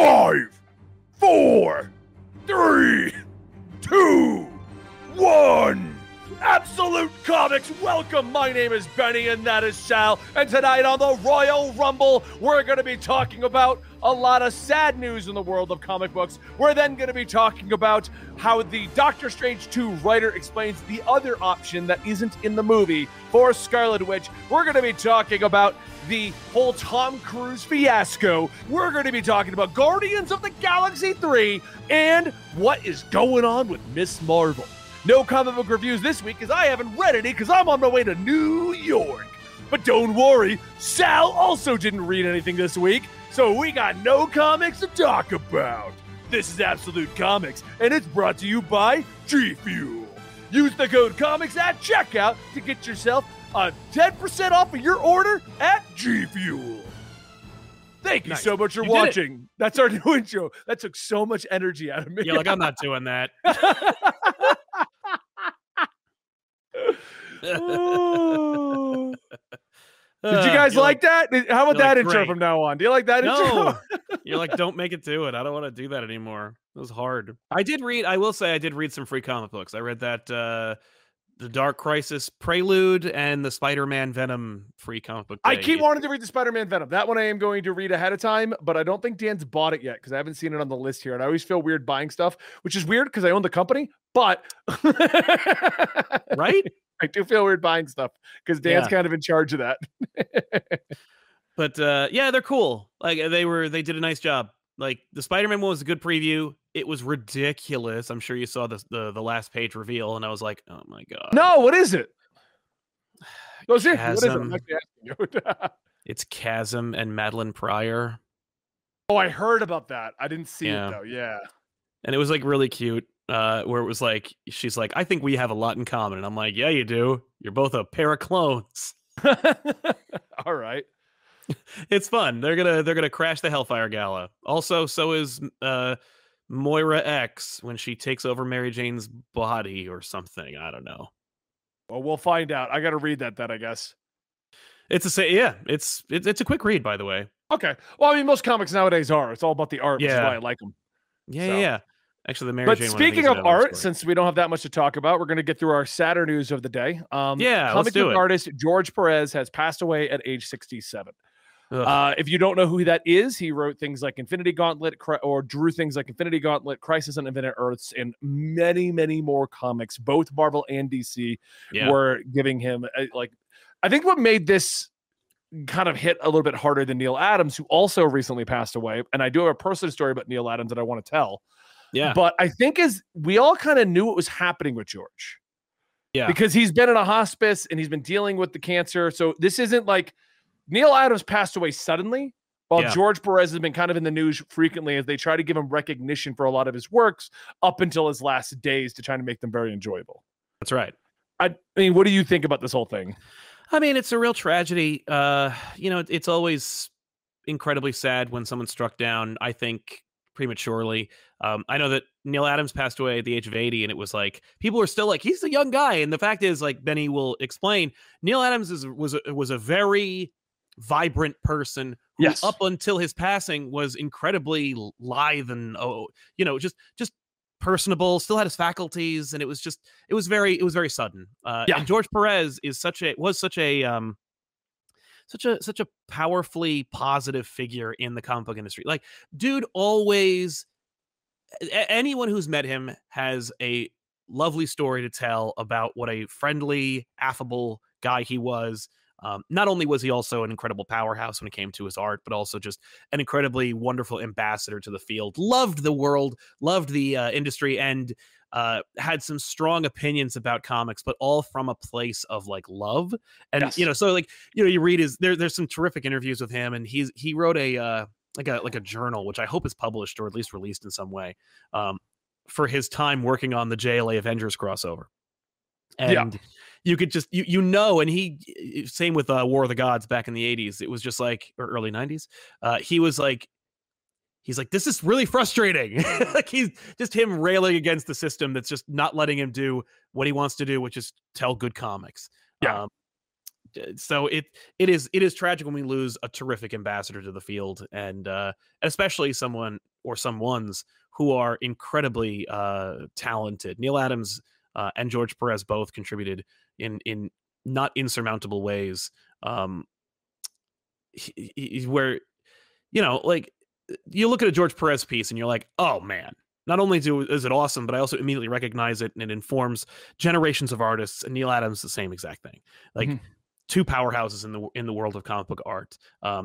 5, 4, 3, 2, 1. Absolute Comics, welcome. My name is Benny and that is Sal. And tonight on the Royal Rumble, we're going to be talking about a lot of sad news in the world of comic books. We're then going to be talking about how the Doctor Strange 2 writer explains the other option that isn't in the movie for Scarlet Witch. We're going to be talking about the whole Tom Cruise fiasco. We're going to be talking about Guardians of the Galaxy 3 and what is going on with Ms. Marvel. No comic book reviews this week because I haven't read any because I'm on my way to New York. But don't worry, Sal also didn't read anything this week, so we got no comics to talk about. This is Absolute Comics, and it's brought to you by G Fuel. Use the code COMICS at checkout to get yourself a 10% off of your order at G Fuel. Thank you so much for watching. That's our new intro. That took so much energy out of me. Yeah, like I'm not doing that. Oh. Did you guys like that? How about that intro from now on? Do you like that intro? You're like, don't make it do it. I don't want to do that anymore. It was hard. I will say I did read some free comic books. I read that the Dark Crisis Prelude and the Spider-Man Venom free comic book. I keep wanting to read the Spider-Man Venom. That one I am going to read ahead of time, but I don't think Dan's bought it yet because I haven't seen it on the list here. And I always feel weird buying stuff, which is weird because I own the company, but right? I do feel weird buying stuff because Dan's kind of in charge of that. But yeah, they're cool. Like they did a nice job. Like the Spider-Man one was a good preview. It was ridiculous. I'm sure you saw the last page reveal, and I was like, "Oh my god!" No, what is it? No, Chasm. What is it? I'm actually asking you. It's Chasm and Madeline Pryor. Oh, I heard about that. I didn't see it though. Yeah, and it was like really cute, where it was like she's like, "I think we have a lot in common," and I'm like, "Yeah, you do. You're both a pair of clones." All right. It's fun. They're gonna crash the Hellfire Gala. Also, so is Moira X when she takes over Mary Jane's body or something. I don't know. Well, we'll find out. I got to read that, I guess. It's a quick read, by the way. Okay. Well, I mean, most comics nowadays are. It's all about the art, which is why I like them. Yeah. Actually, the Mary Jane. But speaking of art, since we don't have that much to talk about, we're going to get through our sadder news of the day. Comic book artist George Perez has passed away at age 67. If you don't know who that is, he wrote things like Infinity Gauntlet or drew things like Infinity Gauntlet, Crisis on Infinite Earths, and many, many more comics. Both Marvel and DC were giving him I think what made this kind of hit a little bit harder than Neil Adams, who also recently passed away. And I do have a personal story about Neil Adams that I want to tell. Yeah. But I think as we all kind of knew what was happening with George. Yeah. Because he's been in a hospice and he's been dealing with the cancer. So this isn't like Neil Adams passed away suddenly, while George Perez has been kind of in the news frequently as they try to give him recognition for a lot of his works up until his last days to try to make them very enjoyable. That's right. I mean, what do you think about this whole thing? I mean, it's a real tragedy. It's always incredibly sad when someone's struck down, I think, prematurely. I know that Neil Adams passed away at the age of 80, and it was like people are still like, he's a young guy. And the fact is, like Benny will explain, Neil Adams was a very vibrant person who up until his passing was incredibly lithe and just personable, still had his faculties, and it was very sudden. And George Perez was such a powerfully positive figure in the comic book industry. Like, dude, always anyone who's met him has a lovely story to tell about what a friendly, affable guy he was. Not only was he also an incredible powerhouse when it came to his art, but also just an incredibly wonderful ambassador to the field. Loved the world, loved the industry, and had some strong opinions about comics, but all from a place of like love. And you read there's some terrific interviews with him, and he wrote a like a journal, which I hope is published or at least released in some way, for his time working on the JLA Avengers crossover. And you could just, and he, same with War of the Gods back in the 80s, it was just like, or early 90s, he's like, this is really frustrating. Like he's just him railing against the system that's just not letting him do what he wants to do, which is tell good comics. So it is tragic when we lose a terrific ambassador to the field, and especially someone or someones who are incredibly talented. Neil Adams and George Perez both contributed in not insurmountable ways, where, you know, like, you look at a George Perez piece and you're like, oh man, not only is it awesome, but I also immediately recognize it, and it informs generations of artists. And Neil Adams, the same exact thing. Like, mm-hmm. Two powerhouses in the world of comic book art.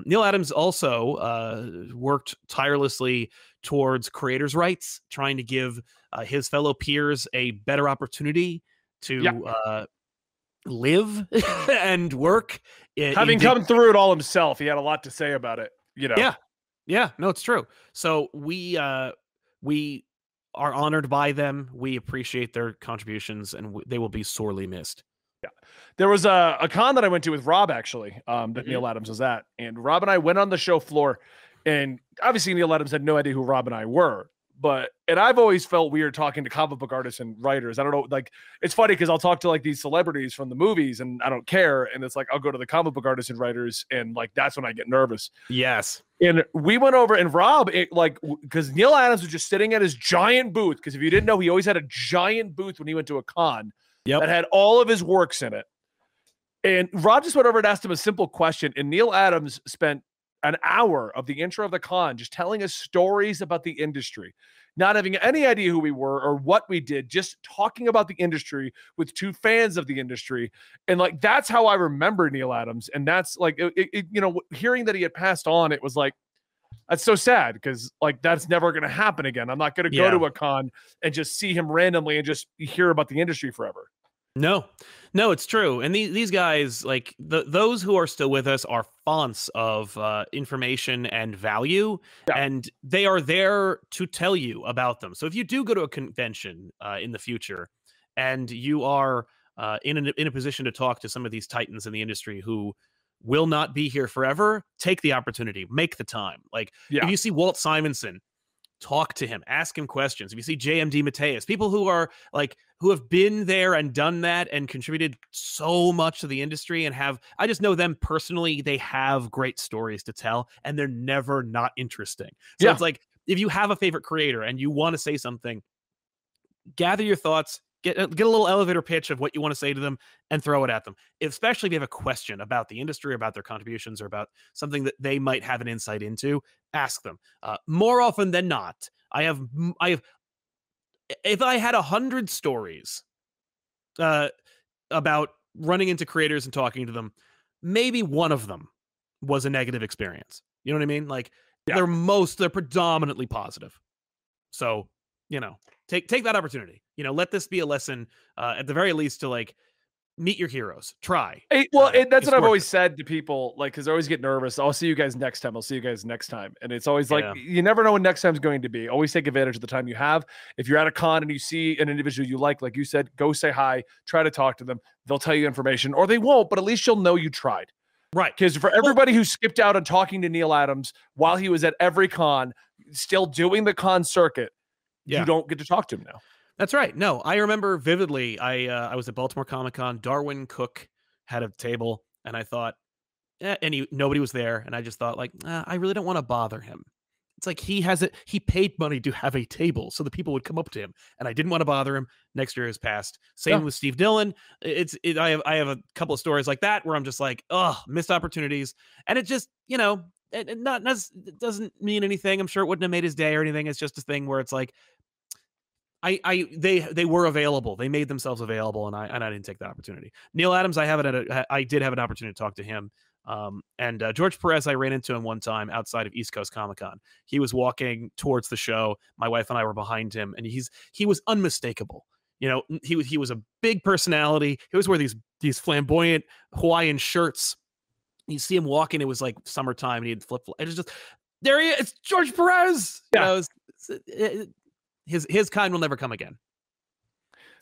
Neil Adams also worked tirelessly towards creators' rights, trying to give his fellow peers a better opportunity to live and work. Having come through it all himself, he had a lot to say about it. You know, yeah, no, it's true. So we are honored by them. We appreciate their contributions, and they will be sorely missed. Yeah. There was a con that I went to with Rob, actually, that mm-hmm. Neil Adams was at. And Rob and I went on the show floor, and obviously Neil Adams had no idea who Rob and I were. And I've always felt weird talking to comic book artists and writers. I don't know, like, it's funny because I'll talk to, like, these celebrities from the movies, and I don't care. And it's like, I'll go to the comic book artists and writers, and, like, that's when I get nervous. Yes. And we went over, and Rob, because Neil Adams was just sitting at his giant booth. Because if you didn't know, he always had a giant booth when he went to a con. Yep. That had all of his works in it. And Rob just went over and asked him a simple question. And Neil Adams spent an hour of the intro of the con just telling us stories about the industry, not having any idea who we were or what we did, just talking about the industry with two fans of the industry. And, like, that's how I remember Neil Adams. And that's, like, you know, hearing that he had passed on, it was like, that's so sad, because, like, that's never going to happen again. I'm not going to go to a con and just see him randomly and just hear about the industry forever. No, it's true. And these guys, like, those who are still with us are fonts of information and value, and they are there to tell you about them. So if you do go to a convention in the future, and you are in a position to talk to some of these titans in the industry who will not be here forever, take the opportunity, make the time. Like, if you see Walt Simonson, talk to him, ask him questions. If you see JMD Mateus, people who are, like, who have been there and done that and contributed so much to the industry and have, I just know them personally, they have great stories to tell, and they're never not interesting. So it's like, if you have a favorite creator and you want to say something, gather your thoughts, get a little elevator pitch of what you want to say to them, and throw it at them. Especially if you have a question about the industry, about their contributions, or about something that they might have an insight into, ask them. More often than not, I have, if I had 100 stories about running into creators and talking to them, maybe one of them was a negative experience. You know what I mean? Like, they're predominantly positive. So, you know, take that opportunity. You know, let this be a lesson, at the very least, to, like, meet your heroes. Try. That's what I've always said to people, like, because I always get nervous. I'll see you guys next time. And it's always like, you never know when next time's going to be. Always take advantage of the time you have. If you're at a con and you see an individual you like you said, go say hi, try to talk to them. They'll tell you information, or they won't, but at least you'll know you tried. Right. Because for everybody who skipped out on talking to Neil Adams while he was at every con, still doing the con circuit, you don't get to talk to him now. That's right. No, I remember vividly. I was at Baltimore Comic-Con. Darwin Cook had a table, and I thought, nobody was there, and I just thought, like, I really don't want to bother him. It's like, he paid money to have a table, so the people would come up to him, and I didn't want to bother him. Next year has passed. Same with Steve Dillon. I have a couple of stories like that where I'm just like, oh, missed opportunities, and it just, you know, it doesn't mean anything. I'm sure it wouldn't have made his day or anything. It's just a thing where it's like, they were available. They made themselves available, and I didn't take that opportunity. Neil Adams, I did have an opportunity to talk to him. And George Perez, I ran into him one time outside of East Coast Comic-Con. He was walking towards the show. My wife and I were behind him, and he was unmistakable. You know, he was a big personality. He was wearing these flamboyant Hawaiian shirts. You see him walking. It was like summertime, and he had flip-flops. It was just, there he is. It's George Perez. Yeah. You know, his kind will never come again.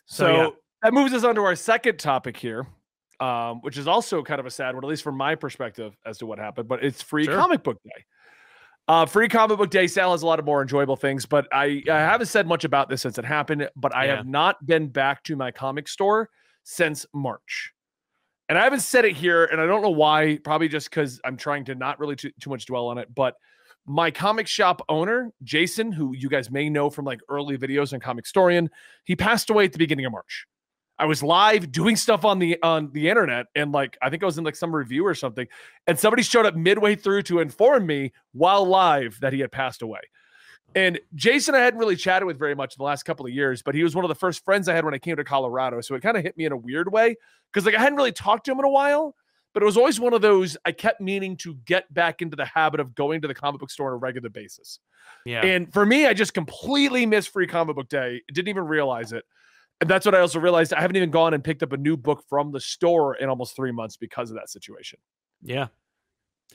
So that moves us on to our second topic here, which is also kind of a sad one, at least from my perspective as to what happened, but it's Free Comic Book Day. Free Comic Book Day, Sal, has a lot of more enjoyable things, but I haven't said much about this since it happened, but I have not been back to my comic store since March. and I haven't said it here, and I don't know why, probably just because I'm trying to not really too much dwell on it, but my comic shop owner, Jason, who you guys may know from like early videos on ComicStorian, he passed away at the beginning of March. I was live doing stuff on the internet, and like I think I was in like some review or something, and somebody showed up midway through to inform me while live that he had passed away. And Jason, I hadn't really chatted with very much in the last couple of years, but he was one of the first friends I had when I came to Colorado. So it kind of hit me in a weird way because like I hadn't really talked to him in a while, but it was always one of those I kept meaning to get back into the habit of going to the comic book store on a regular basis. Yeah. And for me, I just completely missed Free Comic Book Day. Didn't even realize it. And that's what I also realized. I haven't even gone and picked up a new book from the store in almost 3 months because of that situation. Yeah.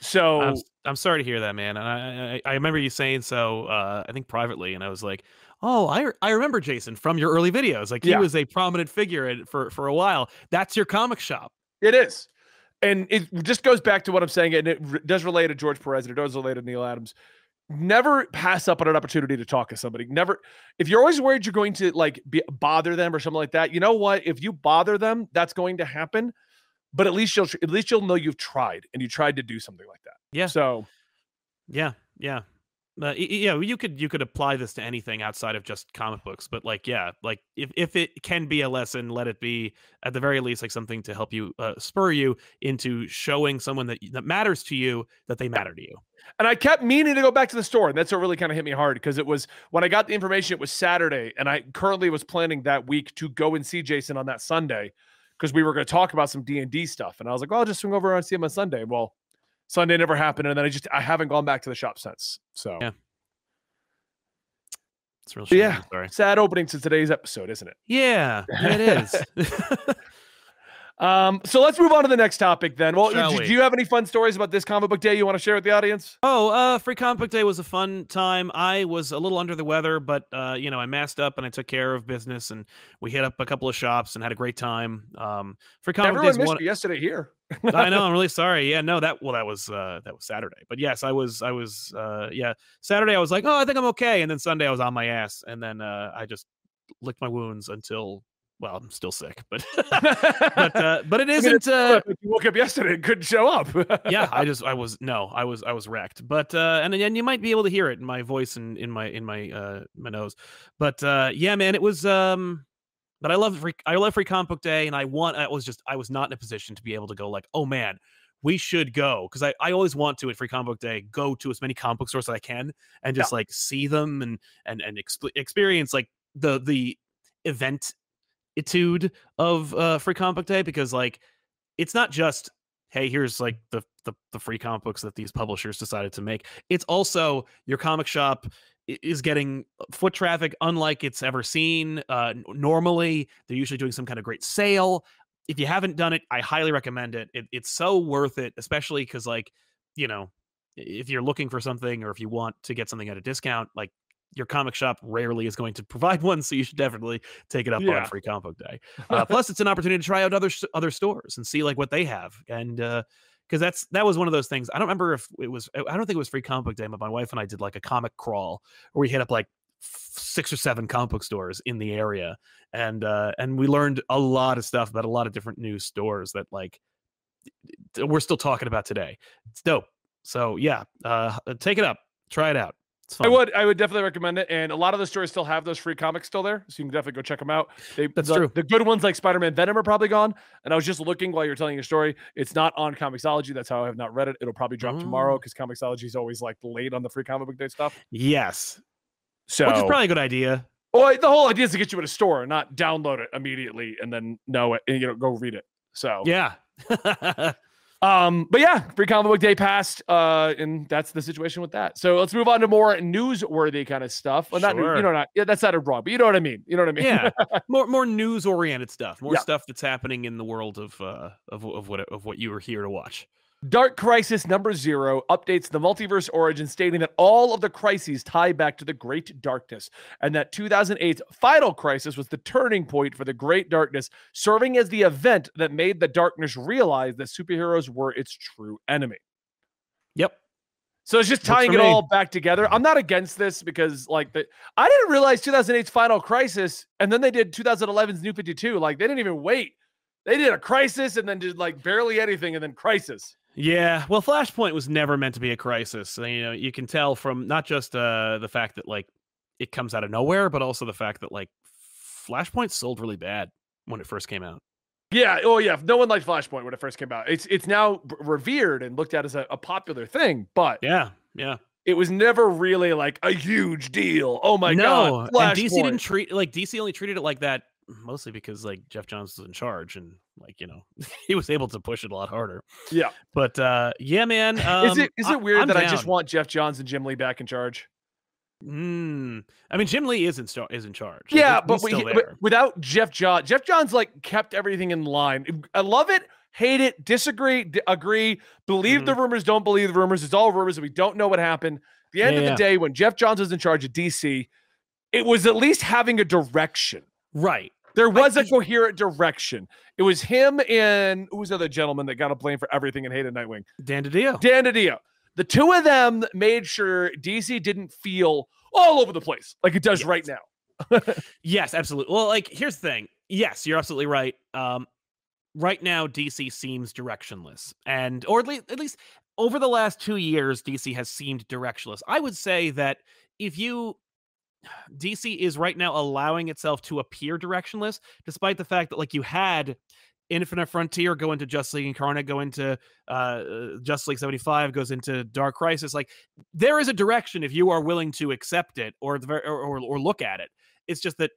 So I'm sorry to hear that, man. And I remember you saying so, I think privately, and I was like, oh, I remember Jason from your early videos. Like he was a prominent figure for a while. That's your comic shop. It is. And it just goes back to what I'm saying. And it does relate to George Perez. And it does relate to Neil Adams. Never pass up on an opportunity to talk to somebody. Never. If you're always worried you're going to like bother them or something like that, you know what? If you bother them, that's going to happen. But at least you'll know you've tried and you tried to do something like that. Yeah. So, yeah. You could apply this to anything outside of just comic books, but like, yeah, like if it can be a lesson, let it be at the very least, like something to help you spur you into showing someone that matters to you, that they matter to you. And I kept meaning to go back to the store. And that's what really kind of hit me hard because it was when I got the information, it was Saturday and I currently was planning that week to go and see Jason on that Sunday because we were going to talk about some D&D stuff. And I was like, well, I'll just swing over and see him on Sunday. Well, Sunday never happened, and then I haven't gone back to the shop since. So yeah, it's real shame. Yeah, sorry. Sad opening to today's episode, isn't it? Yeah, it is. So let's move on to the next topic then. Well, do you have any fun stories about this comic book day you want to share with the audience? Oh, Free Comic Book Day was a fun time. I was a little under the weather, but you know, I masked up and I took care of business, and we hit up a couple of shops and had a great time. Free Comic Book Day. Everyone missed you yesterday here. I know. I'm really sorry. Yeah, no, that was Saturday. But yes, I was Saturday I was like, oh, I think I'm okay, and then Sunday I was on my ass, and then I just licked my wounds until. Well, I'm still sick, but but it isn't. You woke up yesterday and couldn't show up. Yeah, I was wrecked. But and you might be able to hear it in my voice and in my nose. But yeah, man, it was. But I love Free Comic Book Day, and I was not in a position to be able to go like, oh man, we should go, because I always want to at Free Comic Book Day go to as many comic book stores that I can and just like see them and experience like the event. Of Free Comic Book Day, because like it's not just hey, here's like the free comic books that these publishers decided to make. It's also your comic shop is getting foot traffic unlike it's ever seen. Normally they're usually doing some kind of great sale. If you haven't done it, I highly recommend it. It's so worth it, especially because like, you know, if you're looking for something or if you want to get something at a discount, like your comic shop rarely is going to provide one, so you should definitely take it up on Free Comic Book Day. Plus, it's an opportunity to try out other stores and see like what they have, and because that was one of those things. I don't remember if it was. I don't think it was Free Comic Book Day, but my wife and I did like a comic crawl where we hit up like 6 or 7 comic book stores in the area, and we learned a lot of stuff about a lot of different new stores that like we're still talking about today. It's dope. So yeah, take it up, try it out. I would definitely recommend it, and a lot of the stores still have those free comics still there, so you can definitely go check them out. That's true. The good ones like Spider-Man Venom are probably gone, and I was just looking while you were telling your story. It's not on Comixology. That's how I have not read it. It'll probably drop tomorrow because Comixology is always like late on the Free Comic Book Day stuff. Yes, so which is probably a good idea. Well, the whole idea is to get you at a store, not download it immediately and then know it and you know go read it. So yeah. But yeah, Free Comic Book Day passed, and that's the situation with that. So let's move on to more newsworthy kind of stuff. Well, that's not a broad, but you know what I mean. You know what I mean? Yeah, more news oriented stuff, more stuff that's happening in the world of what you were here to watch. Dark Crisis #0 updates the multiverse origin, stating that all of the crises tie back to the Great Darkness, and that 2008's final crisis was the turning point for the Great Darkness, serving as the event that made the Darkness realize that superheroes were its true enemy. Yep. So it's just tying it all back together. I'm not against this because, like, I didn't realize 2008's final crisis, and then they did 2011's New 52. Like, they didn't even wait. They did a Crisis and then did like barely anything and then Crisis. Yeah, well, Flashpoint was never meant to be a crisis. You know, you can tell from not just the fact that like it comes out of nowhere, but also the fact that like Flashpoint sold really bad when it first came out. Yeah, oh yeah, no one liked Flashpoint when it first came out. It's now revered and looked at as a popular thing, but yeah, it was never really like a huge deal. Oh my god, Flashpoint. And DC didn't treat like DC only treated it like that mostly because like Jeff Johns was in charge and like, you know, he was able to push it a lot harder. Yeah, but yeah, man, is it weird that I just want Jeff Johns and Jim Lee back in charge? I mean, Jim Lee is in charge. Yeah, but without Jeff Johns, Jeff Johns like kept everything in line. I love it, hate it, disagree, agree, believe the rumors, don't believe the rumors. It's all rumors, and we don't know what happened. At the end of the day, when Jeff Johns was in charge of DC, it was at least having a direction, right? There was a coherent direction. It was him and who was the other gentleman that got a blame for everything and hated Nightwing? Dan DiDio. The two of them made sure DC didn't feel all over the place like it does right now. Yes, absolutely. Well, like, here's the thing. Yes, you're absolutely right. Right now, DC seems directionless. And, or at least over the last 2 years, DC has seemed directionless. I would say that DC is right now allowing itself to appear directionless, despite the fact that like you had Infinite Frontier go into Justice League Incarnate, go into Justice League 75, goes into Dark Crisis. Like there is a direction if you are willing to accept it or look at it. It's just that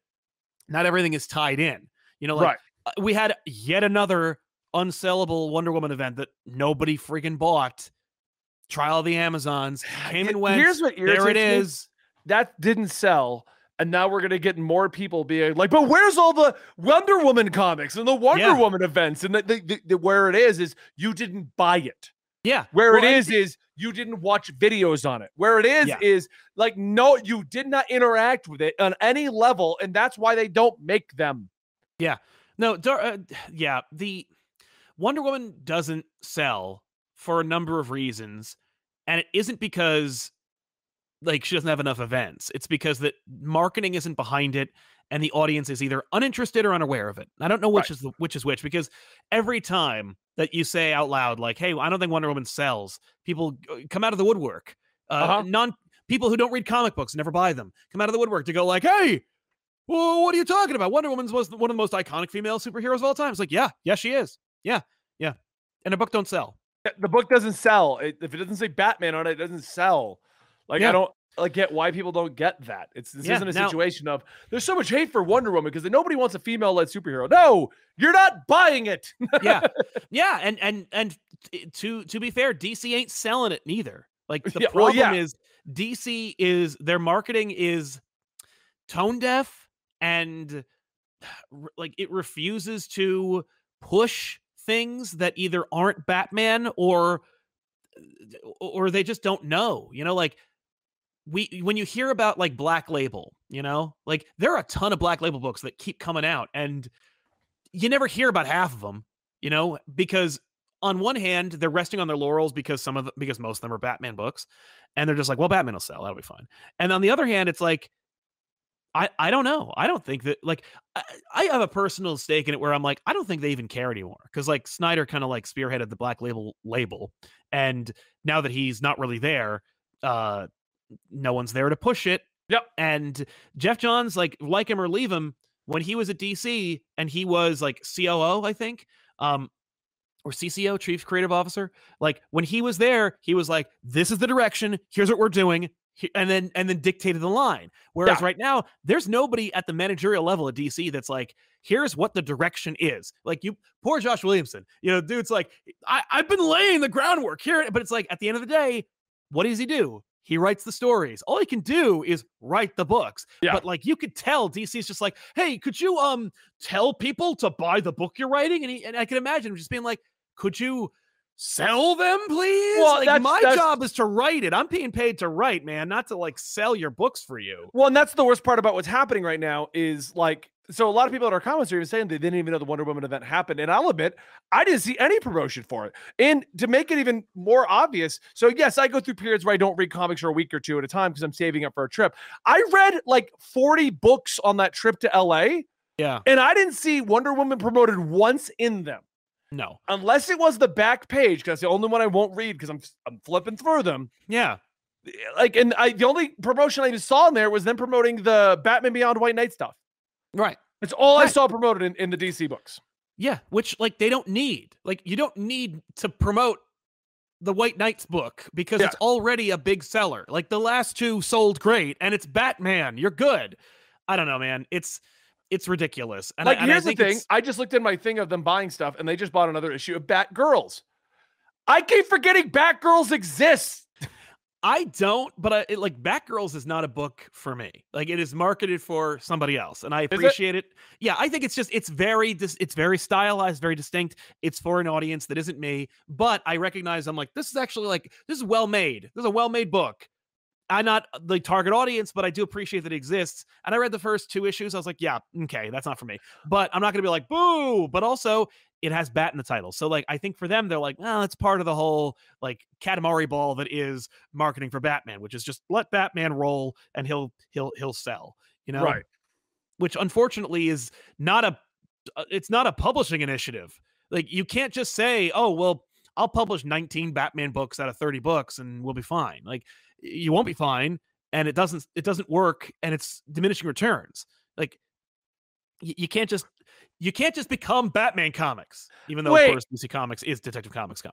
not everything is tied in. You know, like we had yet another unsellable Wonder Woman event that nobody freaking bought. Trial of the Amazons came and went. Here's what irritates me. That didn't sell, and now we're gonna get more people being like, "But where's all the Wonder Woman comics and the Wonder Woman events?" And where it is you didn't buy it. Yeah. Where it is you didn't watch videos on it. Where it is like, no, you did not interact with it on any level, and that's why they don't make them. Yeah. No. The Wonder Woman doesn't sell for a number of reasons, and it isn't because like she doesn't have enough events. It's because that marketing isn't behind it, and the audience is either uninterested or unaware of it. I don't know which is which, because every time that you say out loud, like, "Hey, I don't think Wonder Woman sells," people come out of the woodwork. People who don't read comic books, never buy them, come out of the woodwork to go like, "Hey, well, what are you talking about? Wonder Woman's one of the most iconic female superheroes of all time." It's like, yeah, she is. Yeah. And a book don't sell. The book doesn't sell. If it doesn't say Batman on it, it doesn't sell. Like, I don't get why people don't get that. This isn't a situation of there's so much hate for Wonder Woman because nobody wants a female-led superhero. No, you're not buying it. Yeah. And to be fair, DC ain't selling it neither. Like the problem is DC is their marketing is tone deaf, and like it refuses to push things that either aren't Batman or they just don't know, you know, like when you hear about like Black Label, you know, like there are a ton of Black Label books that keep coming out and you never hear about half of them, you know, because on one hand they're resting on their laurels because most of them are Batman books and they're just like, well, Batman will sell. That'll be fine. And on the other hand, it's like, I don't know. I don't think that like I have a personal stake in it where I'm like, I don't think they even care anymore because like Snyder kind of like spearheaded the Black label. And now that he's not really there, no one's there to push it. Yep. And Jeff Johns, like him or leave him, when he was at DC and he was like COO, I think, or CCO, Chief Creative Officer. Like when he was there, he was like, this is the direction. Here's what we're doing. And then dictated the line. Whereas right now, there's nobody at the managerial level at DC that's like, here's what the direction is. Like you, poor Josh Williamson, you know, dude's like, I've been laying the groundwork here. But it's like, at the end of the day, what does he do? He writes the stories. All he can do is write the books. Yeah. But like you could tell DC's just like, hey, could you tell people to buy the book you're writing? And I can imagine him just being like, could you sell them, please? Well, like, my job is to write it. I'm being paid to write, man, not to like sell your books for you. Well, and that's the worst part about what's happening right now is like, so a lot of people in our comments are even saying they didn't even know the Wonder Woman event happened. And I'll admit, I didn't see any promotion for it. And to make it even more obvious, so yes, I go through periods where I don't read comics for a week or two at a time because I'm saving up for a trip. I read like 40 books on that trip to LA. Yeah. And I didn't see Wonder Woman promoted once in them. No. Unless it was the back page, because that's the only one I won't read because I'm flipping through them. Yeah. Like, and the only promotion I even saw in there was them promoting the Batman Beyond White Knight stuff. Right. That's all I saw promoted in the DC books. Yeah, which, like, they don't need. Like, you don't need to promote the White Knight's book because it's already a big seller. Like, the last two sold great, and it's Batman. You're good. I don't know, man. It's ridiculous. And like, here's the thing. I just looked in my thing of them buying stuff, and they just bought another issue of Batgirls. I keep forgetting Batgirls exists. I don't, but like Batgirls is not a book for me. Like, it is marketed for somebody else, and I appreciate it. Yeah, I think it's just it's very stylized, very distinct. It's for an audience that isn't me, but I recognize I'm like, this is actually like this is well made. This is a well made book. I'm not the target audience, but I do appreciate that it exists. And I read the first two issues. I was like, yeah, okay, that's not for me. But I'm not gonna be like boo. But also, it has Bat in the title. So, like, I think for them, they're like, well, it's part of the whole, like, Katamari ball that is marketing for Batman, which is just let Batman roll and he'll sell, you know? Right. Which, unfortunately, is not it's not a publishing initiative. Like, you can't just say, oh, well, I'll publish 19 Batman books out of 30 books and we'll be fine. Like, you won't be fine. And it doesn't work. And it's diminishing returns. Like, you can't just become Batman Comics, even though, of course, DC Comics is Detective Comics.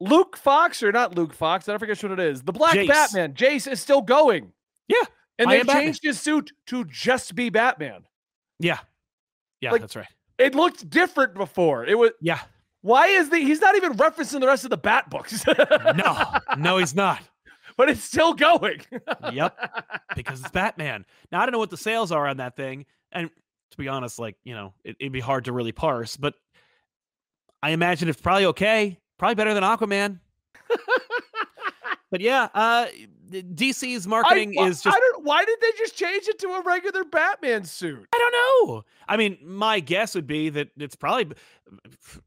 Luke Fox, or not Luke Fox, I forget what it is. The Black Batman, Jace, is still going. Yeah. And they changed his suit to just be Batman. Yeah. Yeah, like, that's right. It looked different before. It was. Yeah. Why is he's not even referencing the rest of the Bat books. No, he's not. But it's still going. Yep. Because it's Batman. Now, I don't know what the sales are on that thing. And to be honest, like, you know, it'd be hard to really parse, but I imagine it's probably okay. Probably better than Aquaman. But yeah, DC's marketing is just... why did they just change it to a regular Batman suit? I don't know. I mean, my guess would be that it's probably...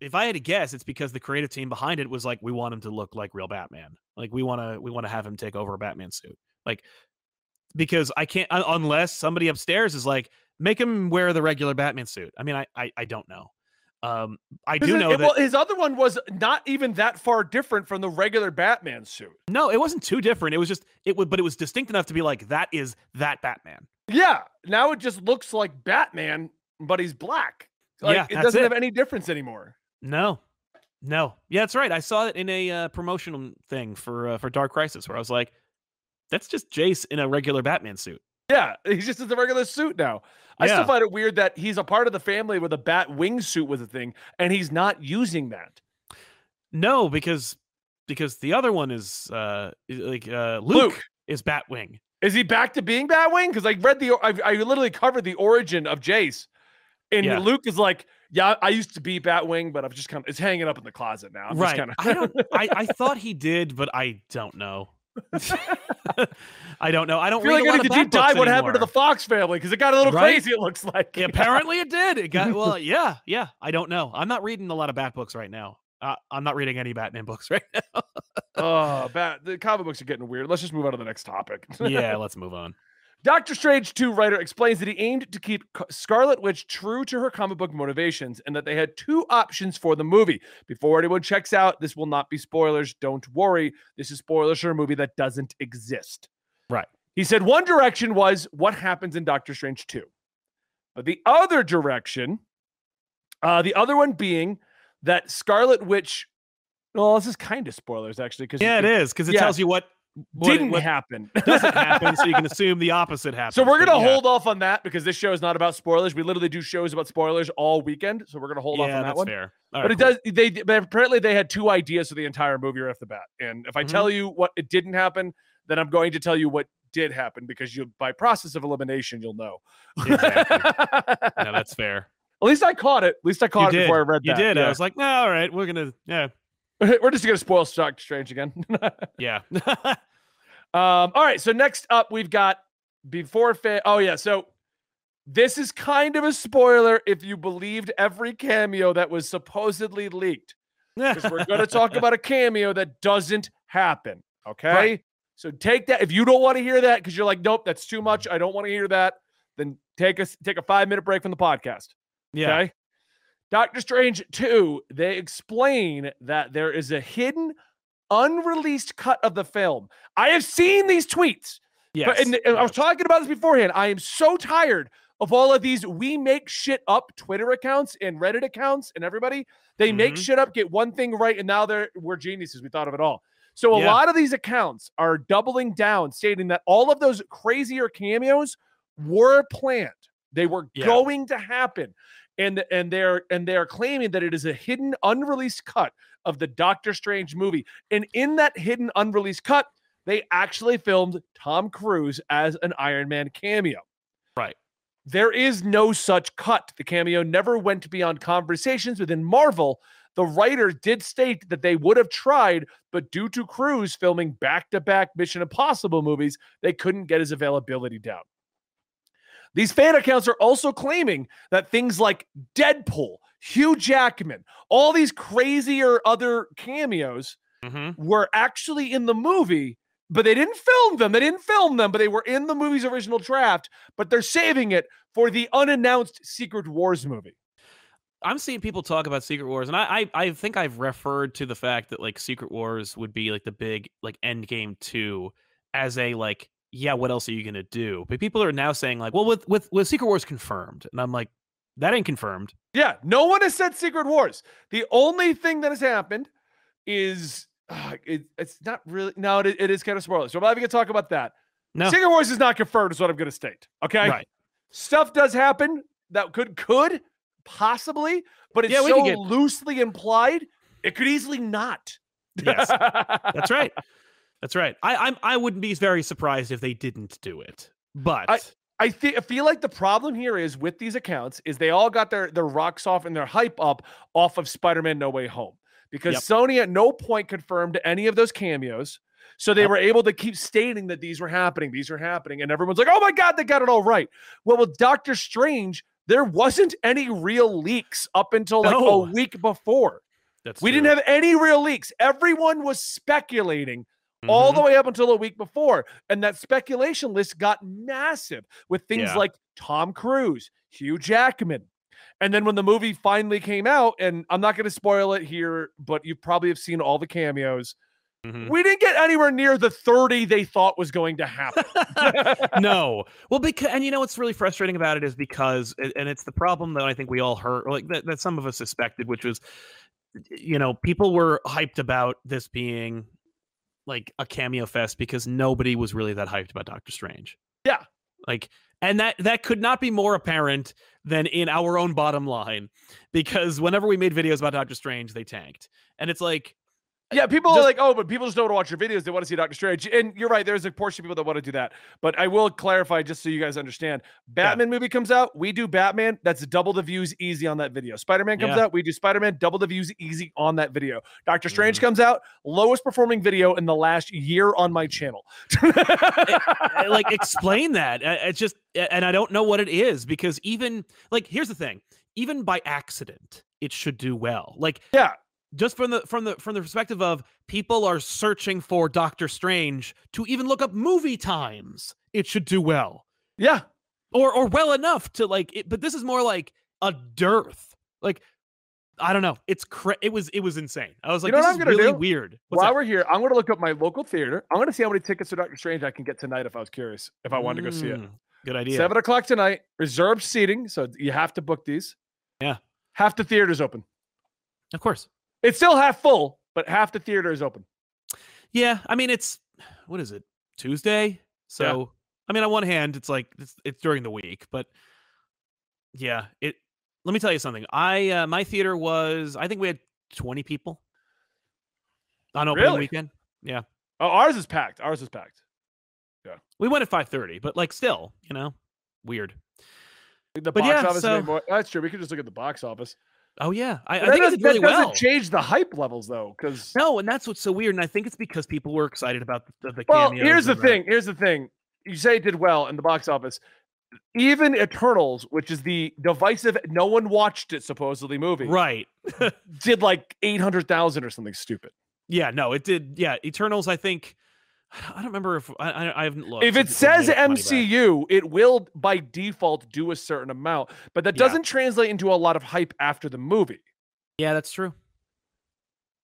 If I had to guess, it's because the creative team behind it was like, we want him to look like real Batman. Like, we want to have him take over a Batman suit. Like, because I can't... Unless somebody upstairs is like, make him wear the regular Batman suit. I mean, I don't know. I do know that... Well, his other one was not even that far different from the regular Batman suit. No, it wasn't too different. It was just... But it was distinct enough to be like, that is that Batman. Yeah. Now it just looks like Batman, but he's black. Like, yeah, it doesn't have any difference anymore. No. Yeah, that's right. I saw it in a promotional thing for Dark Crisis, where I was like, that's just Jace in a regular Batman suit. Yeah, he's just in the regular suit now. I still find it weird that he's a part of the family where the bat wingsuit was a thing, and he's not using that. No, because the other one is Luke is Batwing. Is he back to being Batwing? Because I read I literally covered the origin of Jace, and Luke is like, yeah, I used to be Batwing, but I'm just kind of it's hanging up in the closet now. I'm right? Just I thought he did, but I don't know. I don't feel read like a lot of Bat books anymore. Happened to the Fox family, because it got a little crazy, it looks like. Yeah, apparently it did. It got yeah, I don't know. I'm not reading a lot of Bat books right now. I'm not reading any Batman books right now. Oh, the comic books are getting weird. Let's just move on to the next topic. Yeah, let's move on. Doctor Strange 2 writer explains that he aimed to keep Scarlet Witch true to her comic book motivations, and that they had two options for the movie. Before anyone checks out, this will not be spoilers. Don't worry. This is spoilers for a movie that doesn't exist. Right. He said one direction was what happens in Doctor Strange 2. But the other direction, the other one being that Scarlet Witch... Well, this is kind of spoilers, actually. Yeah, it is, because it tells you what happen. Doesn't happen, so you can assume the opposite happens. So we're going to hold off on that, because this show is not about spoilers. We literally do shows about spoilers all weekend, so we're going to hold off on that one. Fair. All but right, it cool. does. But apparently they had two ideas for the entire movie right off the bat. And if I tell you what it didn't happen, then I'm going to tell you what did happen, because you, by process of elimination, you'll know. Exactly. No, that's fair. At least I caught it. At least I caught it before I read that. You did. Yeah. I was like, no, all right, we're going to, We're just going to spoil Doctor Strange again. Yeah. All right. So next up, we've got So this is kind of a spoiler if you believed every cameo that was supposedly leaked, because we're going to talk about a cameo that doesn't happen. Okay. Right. So take that. If you don't want to hear that, because you're like, nope, that's too much, I don't want to hear that, then take a 5-minute break from the podcast. Yeah. Okay? Doctor Strange 2, they explain that there is a hidden, unreleased cut of the film. I have seen these tweets. Yes. But, and I was talking about this beforehand. I am so tired of all of these we make shit up Twitter accounts and Reddit accounts and everybody. They make shit up, get one thing right, and now we're geniuses. We thought of it all. So a lot of these accounts are doubling down, stating that all of those crazier cameos were planned. They were going to happen. And they're claiming that it is a hidden, unreleased cut of the Doctor Strange movie. And in that hidden, unreleased cut, they actually filmed Tom Cruise as an Iron Man cameo. Right. There is no such cut. The cameo never went beyond conversations within Marvel. The writer did state that they would have tried, but due to Cruise filming back-to-back Mission Impossible movies, they couldn't get his availability down. These fan accounts are also claiming that things like Deadpool, Hugh Jackman, all these crazier other cameos were actually in the movie, but they didn't film them. They didn't film them, but they were in the movie's original draft, but they're saving it for the unannounced Secret Wars movie. I'm seeing people talk about Secret Wars, and I think I've referred to the fact that like Secret Wars would be like the big like Endgame 2 as a like, yeah, what else are you gonna do? But people are now saying like, well, with Secret Wars confirmed, and I'm like, that ain't confirmed. Yeah, no one has said Secret Wars. The only thing that has happened is it's not really. No, it is kind of spoilers. So I'm not even gonna talk about that. No, Secret Wars is not confirmed, is what I'm gonna state. Okay, right. Stuff does happen that could. Possibly, but it's so loosely implied, it could easily not. Yes, that's right. That's right. I wouldn't be very surprised if they didn't do it. But I feel like the problem here is with these accounts is they all got their rocks off and their hype up off of Spider-Man No Way Home, because Sony at no point confirmed any of those cameos. So they were able to keep stating that these were happening. These are happening. And everyone's like, oh my God, they got it all right. Well, with Doctor Strange, there wasn't any real leaks up until like a week before. We didn't have any real leaks. Everyone was speculating all the way up until a week before. And that speculation list got massive with things like Tom Cruise, Hugh Jackman. And then when the movie finally came out, and I'm not going to spoil it here, but you probably have seen all the cameos. We didn't get anywhere near the 30 they thought was going to happen. No. Well, because, and you know what's really frustrating about it is because, and it's the problem that I think we all heard, or like that some of us suspected, which was, you know, people were hyped about this being like a cameo fest because nobody was really that hyped about Doctor Strange. Yeah. Like, and that could not be more apparent than in our own bottom line, because whenever we made videos about Doctor Strange, they tanked. And it's like, yeah, people are like, oh, but people just don't want to watch your videos. They want to see Doctor Strange. And you're right. There's a portion of people that want to do that. But I will clarify just so you guys understand. Batman movie comes out. We do Batman. That's double the views easy on that video. Spider-Man comes out. We do Spider-Man. Double the views easy on that video. Doctor Strange comes out. Lowest performing video in the last year on my channel. Like, explain that. It's just, and I don't know what it is, because even, like, here's the thing. Even by accident, it should do well. Like, yeah. Just from the perspective of people are searching for Doctor Strange to even look up movie times, it should do well. Yeah. Or well enough to like it, but this is more like a dearth. Like, I don't know. It was insane. I was like, you know this what I'm is really do? Weird. What's While that? We're here, I'm going to look up my local theater. I'm going to see how many tickets to Doctor Strange I can get tonight if I was curious, if I wanted to go see it. Good idea. 7 o'clock tonight, reserved seating. So you have to book these. Yeah. Half the theater's open. Of course. It's still half full, but half the theater is open. Yeah, I mean, it's, what is it, Tuesday? So, yeah. I mean, on one hand, it's like, it's during the week, but yeah, let me tell you something. My theater was, I think we had 20 people on opening weekend. Yeah. Oh, ours is packed. Ours is packed. Yeah. We went at 5:30, but like still, you know, weird. The box office made more, that's true. We could just look at the box office. Oh yeah, I think it's really well. That doesn't change the hype levels though, because no, and that's what's so weird. And I think it's because people were excited about the well, cameos. Here's the thing. Here's the thing. You say it did well in the box office. Even Eternals, which is the divisive, no one watched it supposedly movie, right? Did like 800,000 or something stupid. Yeah, no, it did. Yeah, Eternals. I think I don't remember if I haven't looked. If it says MCU, it will by default do a certain amount, but that doesn't translate into a lot of hype after the movie. Yeah, that's true.